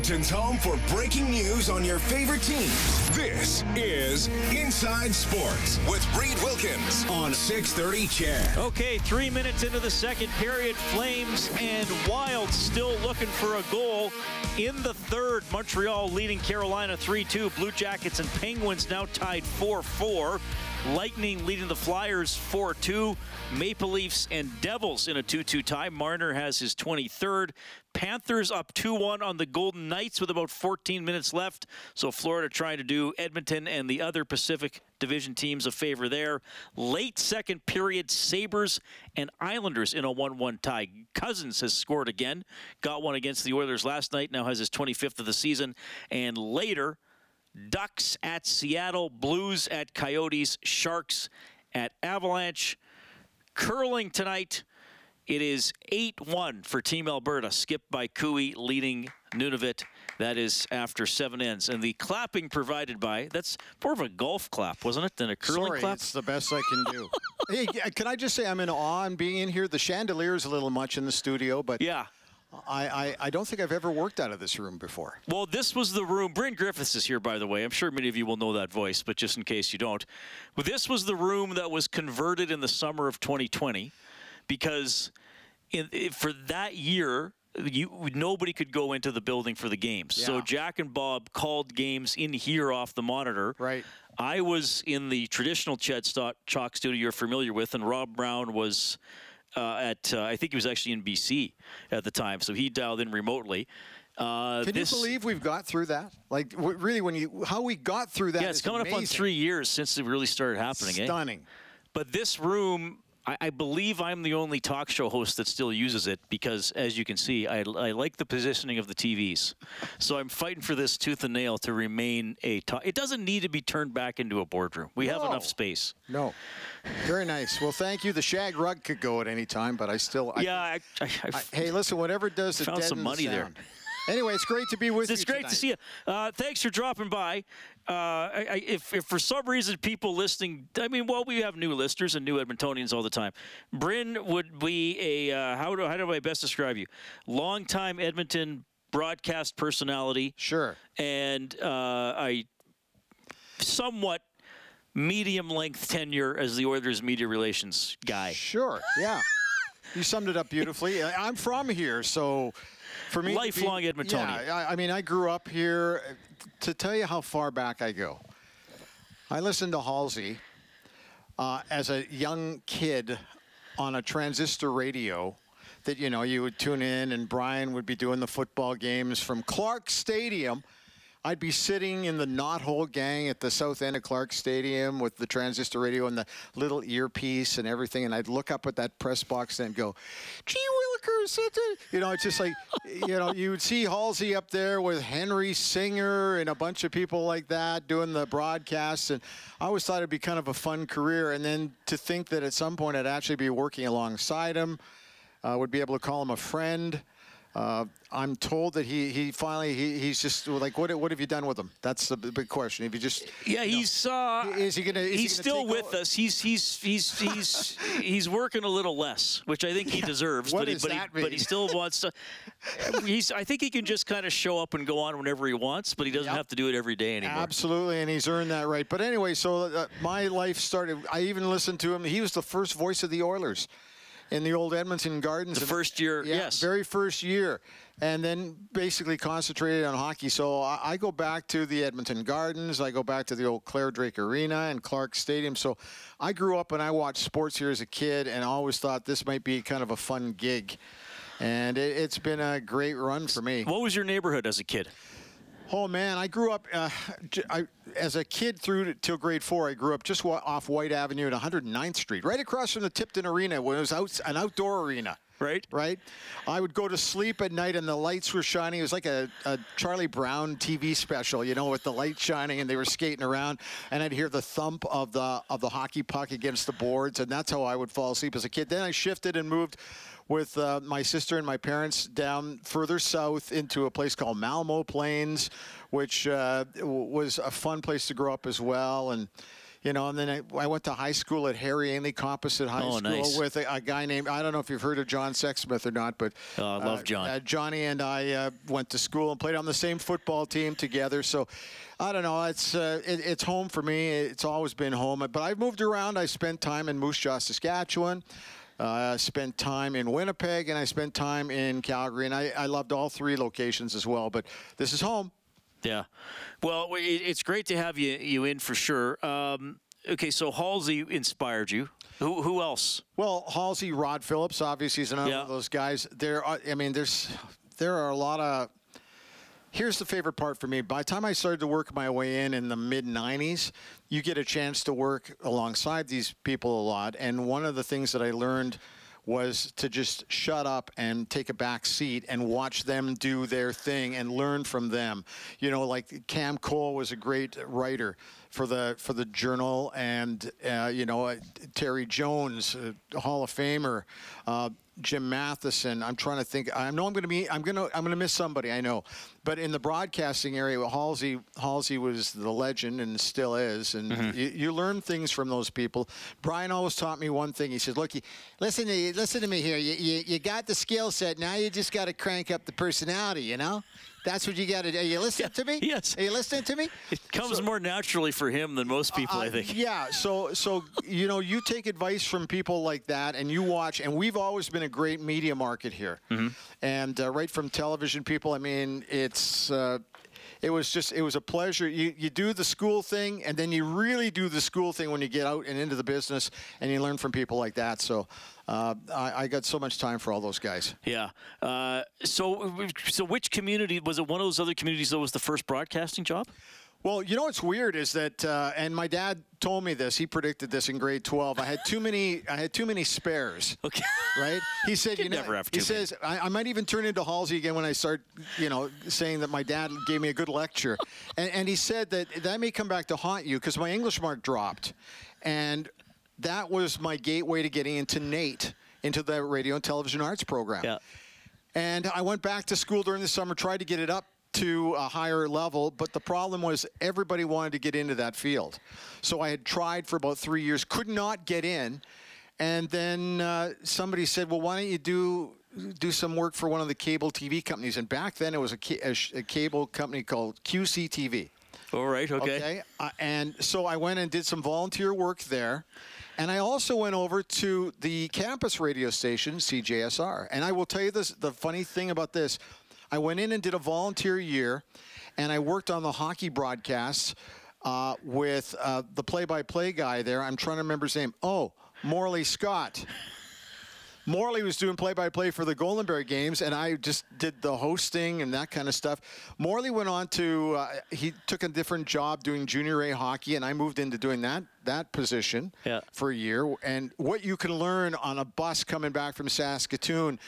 Edmonton's home for breaking news on your favorite teams. This is Inside Sports with Reed Wilkins on 630 CHED. Okay, 3 minutes into the second period, Flames and Wild still looking for a goal. In the third, Montreal leading Carolina 3-2. Blue Jackets and Penguins now tied 4-4. Lightning leading the Flyers 4-2. Maple Leafs and Devils in a 2-2 tie. Marner has his 23rd. Panthers up 2-1 on the Golden Knights with about 14 minutes left. So Florida trying to do Edmonton and the other Pacific Division teams a favor there. Late second period, Sabres and Islanders in a 1-1 tie. Cousins has scored again. Got one against the Oilers last night. Now has his 25th of the season. And later, Ducks at Seattle. Blues at Coyotes. Sharks at Avalanche. Curling tonight, it is 8-1 for Team Alberta, skipped by Cooey, leading Nunavut. That is after seven ends. And the clapping provided by, that's more of a golf clap, wasn't it, than a curling clap? It's the best I can do. Hey, can I just say I'm in awe on being in here? The chandelier is a little much in the studio, but yeah. I don't think I've ever worked out of this room before. Well, this was the room. Bryn Griffiths is here, by the way. I'm sure many of you will know that voice, but just in case you don't. Well, this was the room that was converted in the summer of 2020 because for that year, nobody could go into the building for the games. Yeah. So Jack and Bob called games in here off the monitor. Right. I was in the traditional CHED Chalk studio you're familiar with, and Rob Brown was... I think he was actually in BC at the time, so he dialed in remotely. Can you believe we've got through that? Like, really, how we got through that? Yeah, it's coming amazing. Up on 3 years since it really started happening. Stunning. Eh? But this room, I believe I'm the only talk show host that still uses it because, as you can see, I like the positioning of the TVs. So I'm fighting for this tooth and nail to remain a talk. It doesn't need to be turned back into a boardroom. We have enough space. No. Very nice. Well, thank you. The shag rug could go at any time, but I still... Hey, listen, whatever it does, it deadens some money the sound. There. Anyway, it's great to be with you It's great tonight. To see you. Thanks for dropping by. If for some reason people listening, we have new listeners and new Edmontonians all the time. Bryn would be how do I best describe you? Longtime Edmonton broadcast personality. Sure. And I somewhat medium-length tenure as the Oilers media relations guy. Sure, yeah. You summed it up beautifully. I'm from here, so... For me, lifelong Edmontonian. Yeah, I grew up here. To tell you how far back I go, I listened to Halsey as a young kid on a transistor radio that, you would tune in, and Brian would be doing the football games from Clark Stadium. I'd be sitting in the knothole gang at the south end of Clark Stadium with the transistor radio and the little earpiece and everything, and I'd look up at that press box and go, gee willikers, it's just like, you would see Halsey up there with Henry Singer and a bunch of people like that doing the broadcasts, and I always thought it'd be kind of a fun career, and then to think that at some point I'd actually be working alongside him, would be able to call him a friend. I'm told that he's just like, what have you done with him? That's the big question. If you just he's still with us. He's working a little less, which I think he deserves. But he still wants to. I think he can just kind of show up and go on whenever he wants, but he doesn't have to do it every day anymore. Absolutely, and he's earned that right. But anyway, so my life started. I even listened to him. He was the first voice of the Oilers. In the old Edmonton Gardens. The first year, yes. Very first year. And then basically concentrated on hockey. So I go back to the Edmonton Gardens. I go back to the old Claire Drake Arena and Clark Stadium. So I grew up and I watched sports here as a kid and always thought this might be kind of a fun gig. And it's been a great run for me. What was your neighborhood as a kid? Oh, man, I grew up, as a kid through till grade four, I grew up just off White Avenue at 109th Street, right across from the Tipton Arena, where it was an outdoor arena. Right. Right. I would go to sleep at night and the lights were shining. It was like a Charlie Brown TV special, you know, with the light shining and they were skating around, and I'd hear the thump of the hockey puck against the boards, and that's how I would fall asleep as a kid. Then I shifted and moved with my sister and my parents down further south into a place called Malmo Plains, which was a fun place to grow up as well. And you know, and then I went to high school at Harry Ainley Composite High School with a guy named, I don't know if you've heard of John Sexsmith or not, but I love John. Johnny and I went to school and played on the same football team together. So, I don't know, it's home for me. It's always been home. But I've moved around. I spent time in Moose Jaw, Saskatchewan. I spent time in Winnipeg, and I spent time in Calgary. And I loved all three locations as well. But this is home. Yeah. Well, it's great to have you in for sure. Okay, so Halsey inspired you. Who else? Well, Halsey, Rod Phillips, obviously, is another of those guys. There are a lot of... Here's the favorite part for me. By the time I started to work my way in the mid-90s, you get a chance to work alongside these people a lot. And one of the things that I learned was to just shut up and take a back seat and watch them do their thing and learn from them. You know, like Cam Cole was a great writer for the Journal, and Terry Jones, Hall of Famer, Jim Matheson. I'm trying to think. I know I'm gonna miss somebody. I know, but in the broadcasting area, Halsey was the legend and still is. And you learn things from those people. Brian always taught me one thing. He said, "Look, listen to me here. You got the skill set. Now you just got to crank up the personality. You know." That's what you got to do. Are you listening to me? Yes. Are you listening to me? It comes more naturally for him than most people, I think. Yeah. So you take advice from people like that, and you watch. And we've always been a great media market here, and right from television people. I mean, it's. It was a pleasure. You do the school thing, and then you really do the school thing when you get out and into the business, and you learn from people like that. So I got so much time for all those guys. Yeah. So which community, was it one of those other communities that was the first broadcasting job? Well, you know what's weird is that, and my dad told me this. He predicted this in grade 12. I had too many spares. Okay. Right? He said, he says I might even turn into Halsey again when I start, saying that my dad gave me a good lecture, and he said that may come back to haunt you because my English mark dropped, and that was my gateway to getting into NAIT, into the radio and television arts program. Yeah. And I went back to school during the summer, tried to get it up to a higher level, but the problem was everybody wanted to get into that field. So I had tried for about 3 years, could not get in, and then somebody said, well, why don't you do some work for one of the cable TV companies? And back then it was a cable company called QCTV. All right, okay. And so I went and did some volunteer work there. And I also went over to the campus radio station, CJSR. And I will tell you this, the funny thing about this, I went in and did a volunteer year, and I worked on the hockey broadcasts with the play-by-play guy there. I'm trying to remember his name. Oh, Morley Scott. Morley was doing play-by-play for the Golden Bear games, and I just did the hosting and that kind of stuff. Morley went on to he took a different job doing junior A hockey, and I moved into doing that position for a year. And what you can learn on a bus coming back from Saskatoon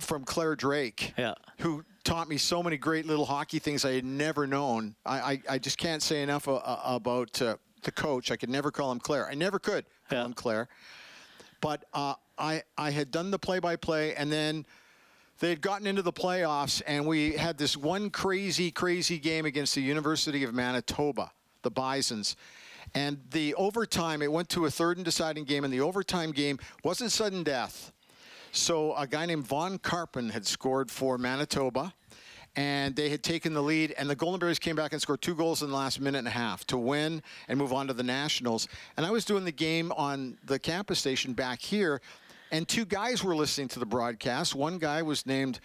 from Claire Drake, who taught me so many great little hockey things I had never known. I just can't say enough about the coach. I could never call him Claire. I never could call him Claire. But I had done the play-by-play, and then they had gotten into the playoffs, and we had this one crazy, crazy game against the University of Manitoba, the Bisons. And the overtime, it went to a third and deciding game, and the overtime game wasn't sudden death. So a guy named Vaughn Carpen had scored for Manitoba, and they had taken the lead, and the Golden Bears came back and scored 2 goals in the last minute and a half to win and move on to the Nationals. And I was doing the game on the campus station back here, and 2 guys were listening to the broadcast. One guy was named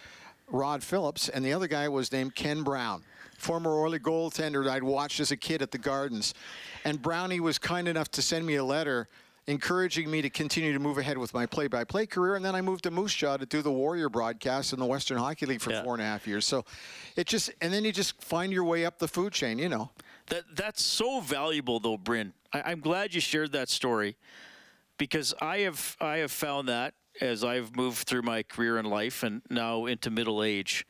Rod Phillips, and the other guy was named Ken Brown, former Orly goaltender that I'd watched as a kid at the Gardens. And Brownie was kind enough to send me a letter encouraging me to continue to move ahead with my play-by-play career. And then I moved to Moose Jaw to do the Warrior broadcast in the Western Hockey League for 4.5 years. So it just, and then you just find your way up the food chain, you know. That's so valuable, though, Bryn. I'm glad you shared that story, because I have found that as I've moved through my career in life and now into middle age,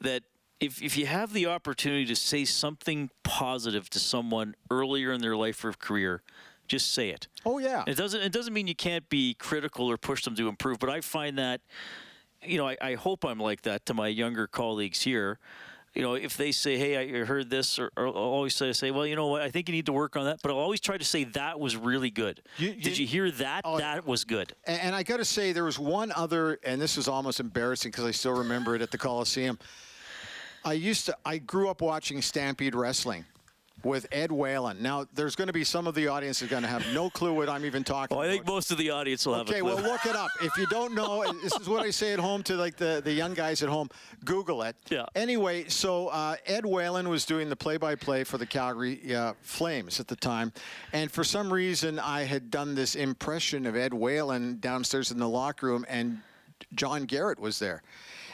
that if you have the opportunity to say something positive to someone earlier in their life or career, just say it. Oh, yeah. It doesn't mean you can't be critical or push them to improve, but I find that, you know, I hope I'm like that to my younger colleagues here. You know, if they say, hey, I heard this, or I'll always say, well, you know what, I think you need to work on that. But I'll always try to say, that was really good. Did you hear that? That was good. And I got to say, there was one other, and this is almost embarrassing because I still remember it at the Coliseum. I grew up watching Stampede Wrestling with Ed Whalen. Now, there's going to be some of the audience is going to have no clue what I'm even talking about. I think most of the audience will have a clue. Okay, well, look it up. If you don't know, and this is what I say at home to, like, the young guys at home, Google it. Yeah. Anyway, so Ed Whalen was doing the play-by-play for the Calgary Flames at the time, and for some reason I had done this impression of Ed Whalen downstairs in the locker room, and John Garrett was there.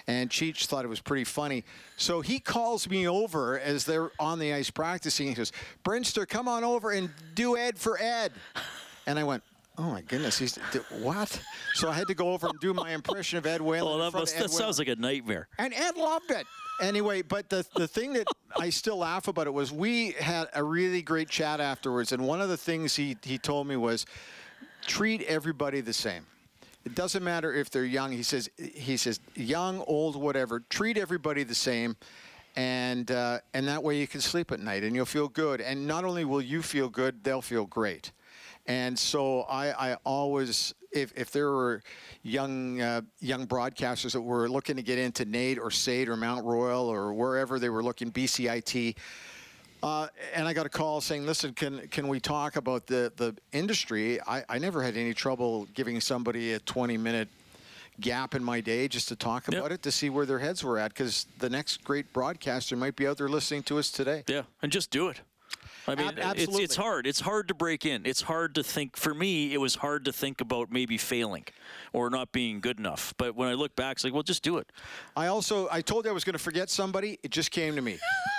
And Cheech thought it was pretty funny. So he calls me over as they're on the ice practicing. He goes, Brinster, come on over and do Ed for Ed. And I went, oh, my goodness. What? So I had to go over and do my impression of Ed Whalen. Well, that sounds like a nightmare. And Ed loved it. Anyway, but the thing that I still laugh about it was we had a really great chat afterwards. And one of the things he told me was treat everybody the same. It doesn't matter if they're young. He says, young, old, whatever. Treat everybody the same, and that way you can sleep at night and you'll feel good. And not only will you feel good, they'll feel great. And so I always, if there were young broadcasters that were looking to get into NAIT or SAIT or Mount Royal or wherever they were looking, BCIT. And I got a call saying, listen, can we talk about the industry? I never had any trouble giving somebody a 20-minute gap in my day just to talk about it, to see where their heads were at, because the next great broadcaster might be out there listening to us today. Yeah, and just do it. I mean, it's hard. It's hard to break in. It's hard to think. For me, it was hard to think about maybe failing or not being good enough. But when I look back, it's like, well, just do it. I told you I was going to forget somebody. It just came to me.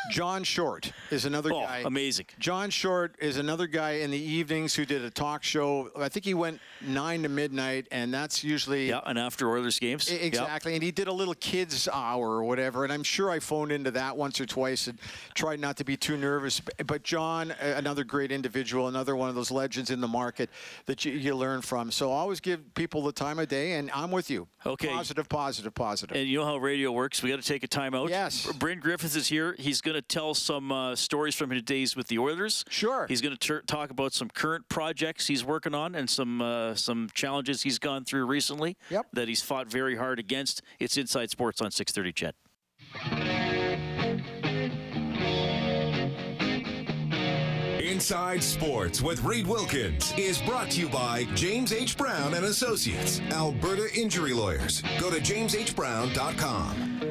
John Short is another guy. Amazing. John Short is another guy in the evenings who did a talk show. I think he went 9 to midnight, and that's usually... Yeah, and after Oilers games. Exactly. Yep. And he did a little kids hour or whatever, and I'm sure I phoned into that once or twice and tried not to be too nervous. But John, another great individual, another one of those legends in the market that you learn from. So always give people the time of day, and I'm with you. Okay. Positive, positive, positive. And you know how radio works. We got to take a time out. Yes. Bryn Griffiths is here. He's going to tell some stories from his days with the Oilers. Sure. He's going to talk about some current projects he's working on and some challenges he's gone through recently that he's fought very hard against. It's Inside Sports on 630 CHED. Inside Sports with Reed Wilkins is brought to you by James H. Brown and Associates, Alberta injury lawyers. Go to jameshbrown.com.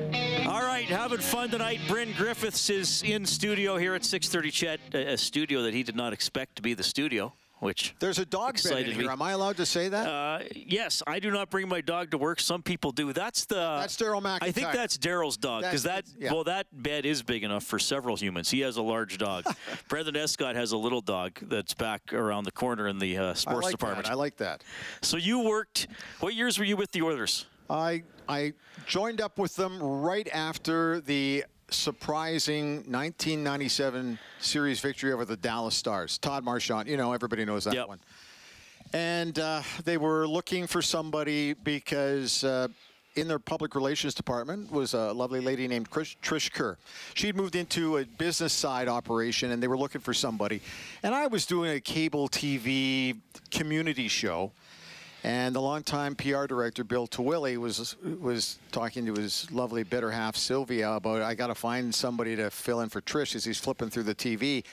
All right, having fun tonight. Bryn Griffiths is in studio here at 630 CHED, a studio that he did not expect to be the studio, which there's a dog bed in here. Am I allowed to say that? Yes, I do not bring my dog to work. Some people do. That's Daryl McIntyre. I think that's Daryl's dog, because that bed is big enough for several humans. He has a large dog. Brendan Escott has a little dog that's back around the corner in the sports department. I like that. So you worked. What years were you with the Oilers? I joined up with them right after the surprising 1997 series victory over the Dallas Stars. Todd Marchand, you know, everybody knows that one. And they were looking for somebody because in their public relations department was a lovely lady named Trish Kerr. She'd moved into a business side operation, and they were looking for somebody. And I was doing a cable TV community show. And the longtime PR director, Bill Tawilli, was talking to his lovely better half, Sylvia, about, I got to find somebody to fill in for Trish as he's flipping through the TV.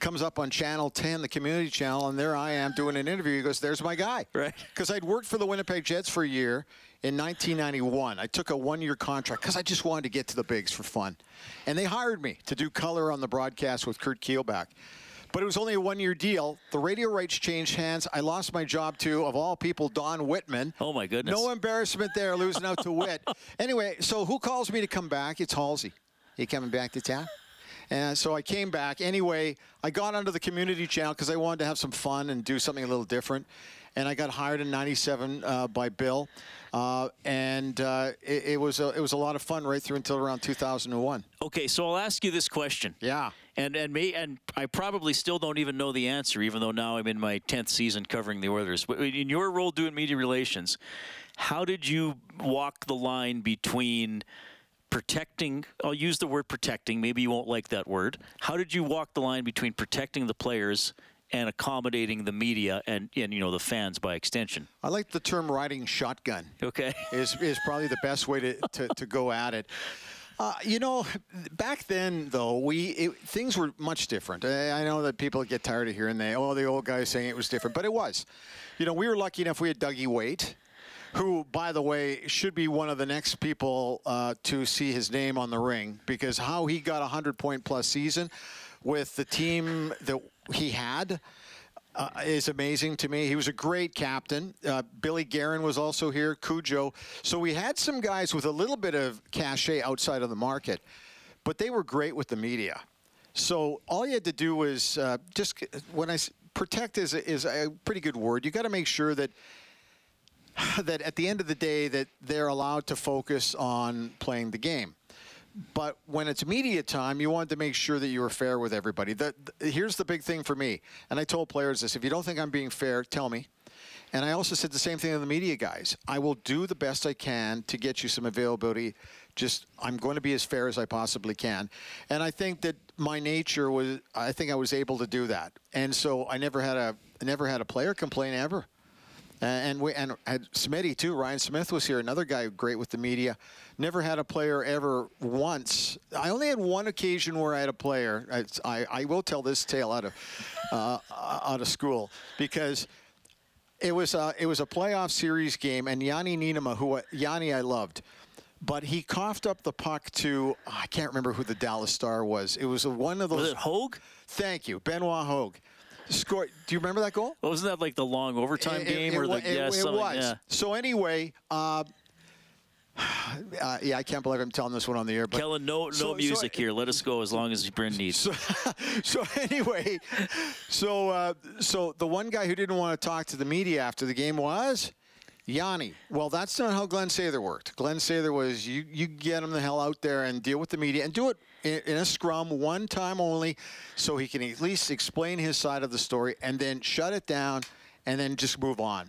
Comes up on Channel 10, the community channel, and there I am doing an interview. He goes, there's my guy. Right. Because I'd worked for the Winnipeg Jets for a year in 1991. I took a one-year contract because I just wanted to get to the bigs for fun. And they hired me to do color on the broadcast with Kurt Kielbach. But it was only a one-year deal. The radio rights changed hands. I lost my job to, of all people, Don Whitman. Oh, my goodness. No embarrassment there, losing out to Whit. Anyway, so who calls me to come back? It's Halsey. You coming back to town? And so I came back. Anyway, I got onto the community channel because I wanted to have some fun and do something a little different. And I got hired in 97 by Bill. It was a lot of fun right through until around 2001. Okay, so I'll ask you this question. Yeah. And I probably still don't even know the answer, even though now I'm in my 10th season covering the Oilers. But in your role doing media relations, how did you walk the line between protecting, I'll use the word protecting, maybe you won't like that word. How did you walk the line between protecting the players and accommodating the media and you know, the fans by extension? I like the term riding shotgun. Okay. Is probably the best way to go at it. You know, back then, though, things were much different. I know that people get tired of hearing the old guy saying it was different, but it was. You know, we were lucky enough we had Dougie Waite, who, by the way, should be one of the next people to see his name on the ring, because how he got a 100-point-plus season with the team that he had is amazing to me. He was a great captain. Billy Guerin was also here, Cujo. So we had some guys with a little bit of cachet outside of the market, but they were great with the media. So all you had to do was protect is a pretty good word. You got to make sure that at the end of the day that they're allowed to focus on playing the game. But when it's media time, you wanted to make sure that you were fair with everybody. Here's the big thing for me, and I told players this: if you don't think I'm being fair, tell me. And I also said the same thing to the media guys. I will do the best I can to get you some availability. Just, I'm going to be as fair as I possibly can. And I think that my nature was, I think I was able to do that. And so I never had a player complain ever. And had Smitty too. Ryan Smith was here, another guy great with the media. Never had a player ever once. I only had one occasion where I had a player. I will tell this tale out of school, because it was a playoff series game, and Yanni Nienema, who I loved, but he coughed up the puck to, I can't remember who the Dallas Star was. It was one of those. Was it Hoag? Thank you, Benoit Hoag. Score. Do you remember that goal? Well, wasn't that like the long overtime game? It was. Yeah. So anyway, I can't believe I'm telling this one on the air. But Kellen, no music here. Let us go as long as Bryn needs. So the one guy who didn't want to talk to the media after the game was Yanni. Well, that's not how Glenn Sather worked. Glenn Sather was, you get him the hell out there and deal with the media and do it in a scrum one time only, so he can at least explain his side of the story and then shut it down and then just move on.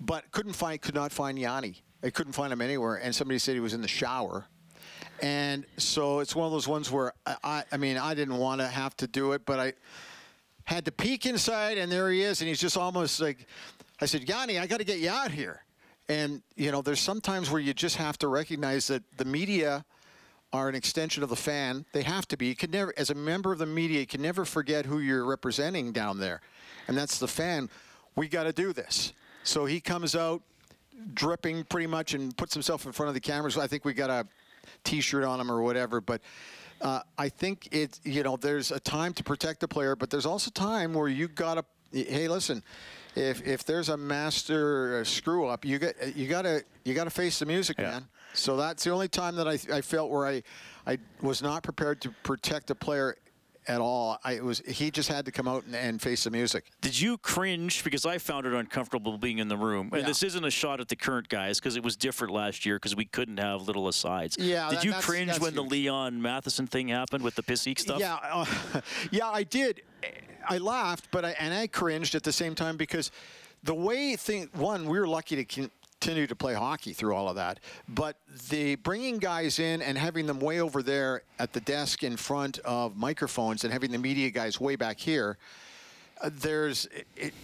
But could not find Yanni. I couldn't find him anywhere, and somebody said he was in the shower. And so it's one of those ones where I mean, I didn't want to have to do it, but I had to peek inside, and there he is, and he's just almost like, I said, Yanni, I got to get you out here. And, you know, there's sometimes where you just have to recognize that the media are an extension of the fan. They have to be. You can never, as a member of the media, you can never forget who you're representing down there. And that's the fan. We got to do this. So he comes out dripping pretty much and puts himself in front of the cameras. I think we got a T-shirt on him or whatever. But I think it's, you know, there's a time to protect the player, but there's also time where you got to, hey, listen, If there's a master screw up, you gotta face the music, yeah, man. So that's the only time that I felt where I was not prepared to protect a player at all. He just had to come out and face the music. Did you cringe? Because I found it uncomfortable being in the room. And yeah, this isn't a shot at the current guys, because it was different last year because we couldn't have little asides. Yeah. Did you cringe when the Leon Matheson thing happened with the Pissique stuff? Yeah, yeah, I did. I laughed, but I cringed at the same time, because the way we were lucky to continue to play hockey through all of that, but the bringing guys in and having them way over there at the desk in front of microphones and having the media guys way back here,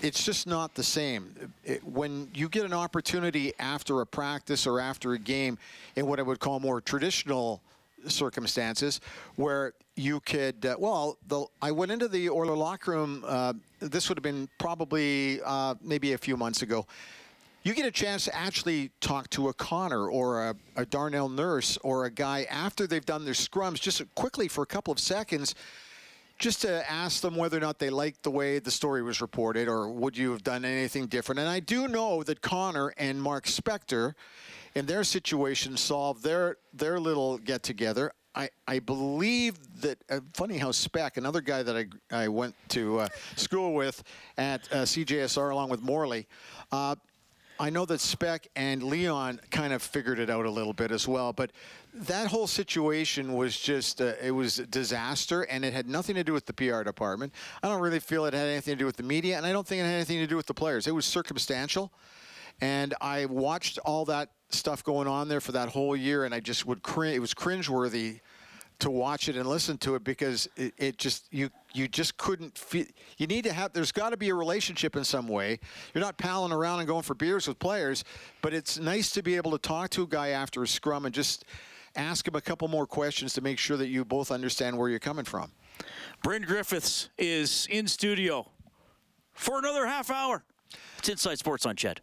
it's just not the same. When you get an opportunity after a practice or after a game in what I would call more traditional circumstances where you could, I went into the Oiler locker room, this would have been probably maybe a few months ago. You get a chance to actually talk to a Connor or a Darnell Nurse or a guy after they've done their scrums, just quickly for a couple of seconds, just to ask them whether or not they liked the way the story was reported, or would you have done anything different? And I do know that Connor and Mark Spector, in their situation, solved their little get-together. I believe that, funny how Speck, another guy that I went to school with at CJSR along with Morley, I know that Speck and Leon kind of figured it out a little bit as well, but that whole situation was just, it was a disaster, and it had nothing to do with the PR department. I don't really feel it had anything to do with the media, and I don't think it had anything to do with the players. It was circumstantial, and I watched all that stuff going on there for that whole year, and I just would it was cringeworthy to watch it and listen to it, because it just, you just couldn't feel, you need to have, there's got to be a relationship in some way. You're not palling around and going for beers with players, but it's nice to be able to talk to a guy after a scrum and just ask him a couple more questions to make sure that you both understand where you're coming from. Bryn Griffiths is in studio for another half hour. It's Inside Sports on Ched.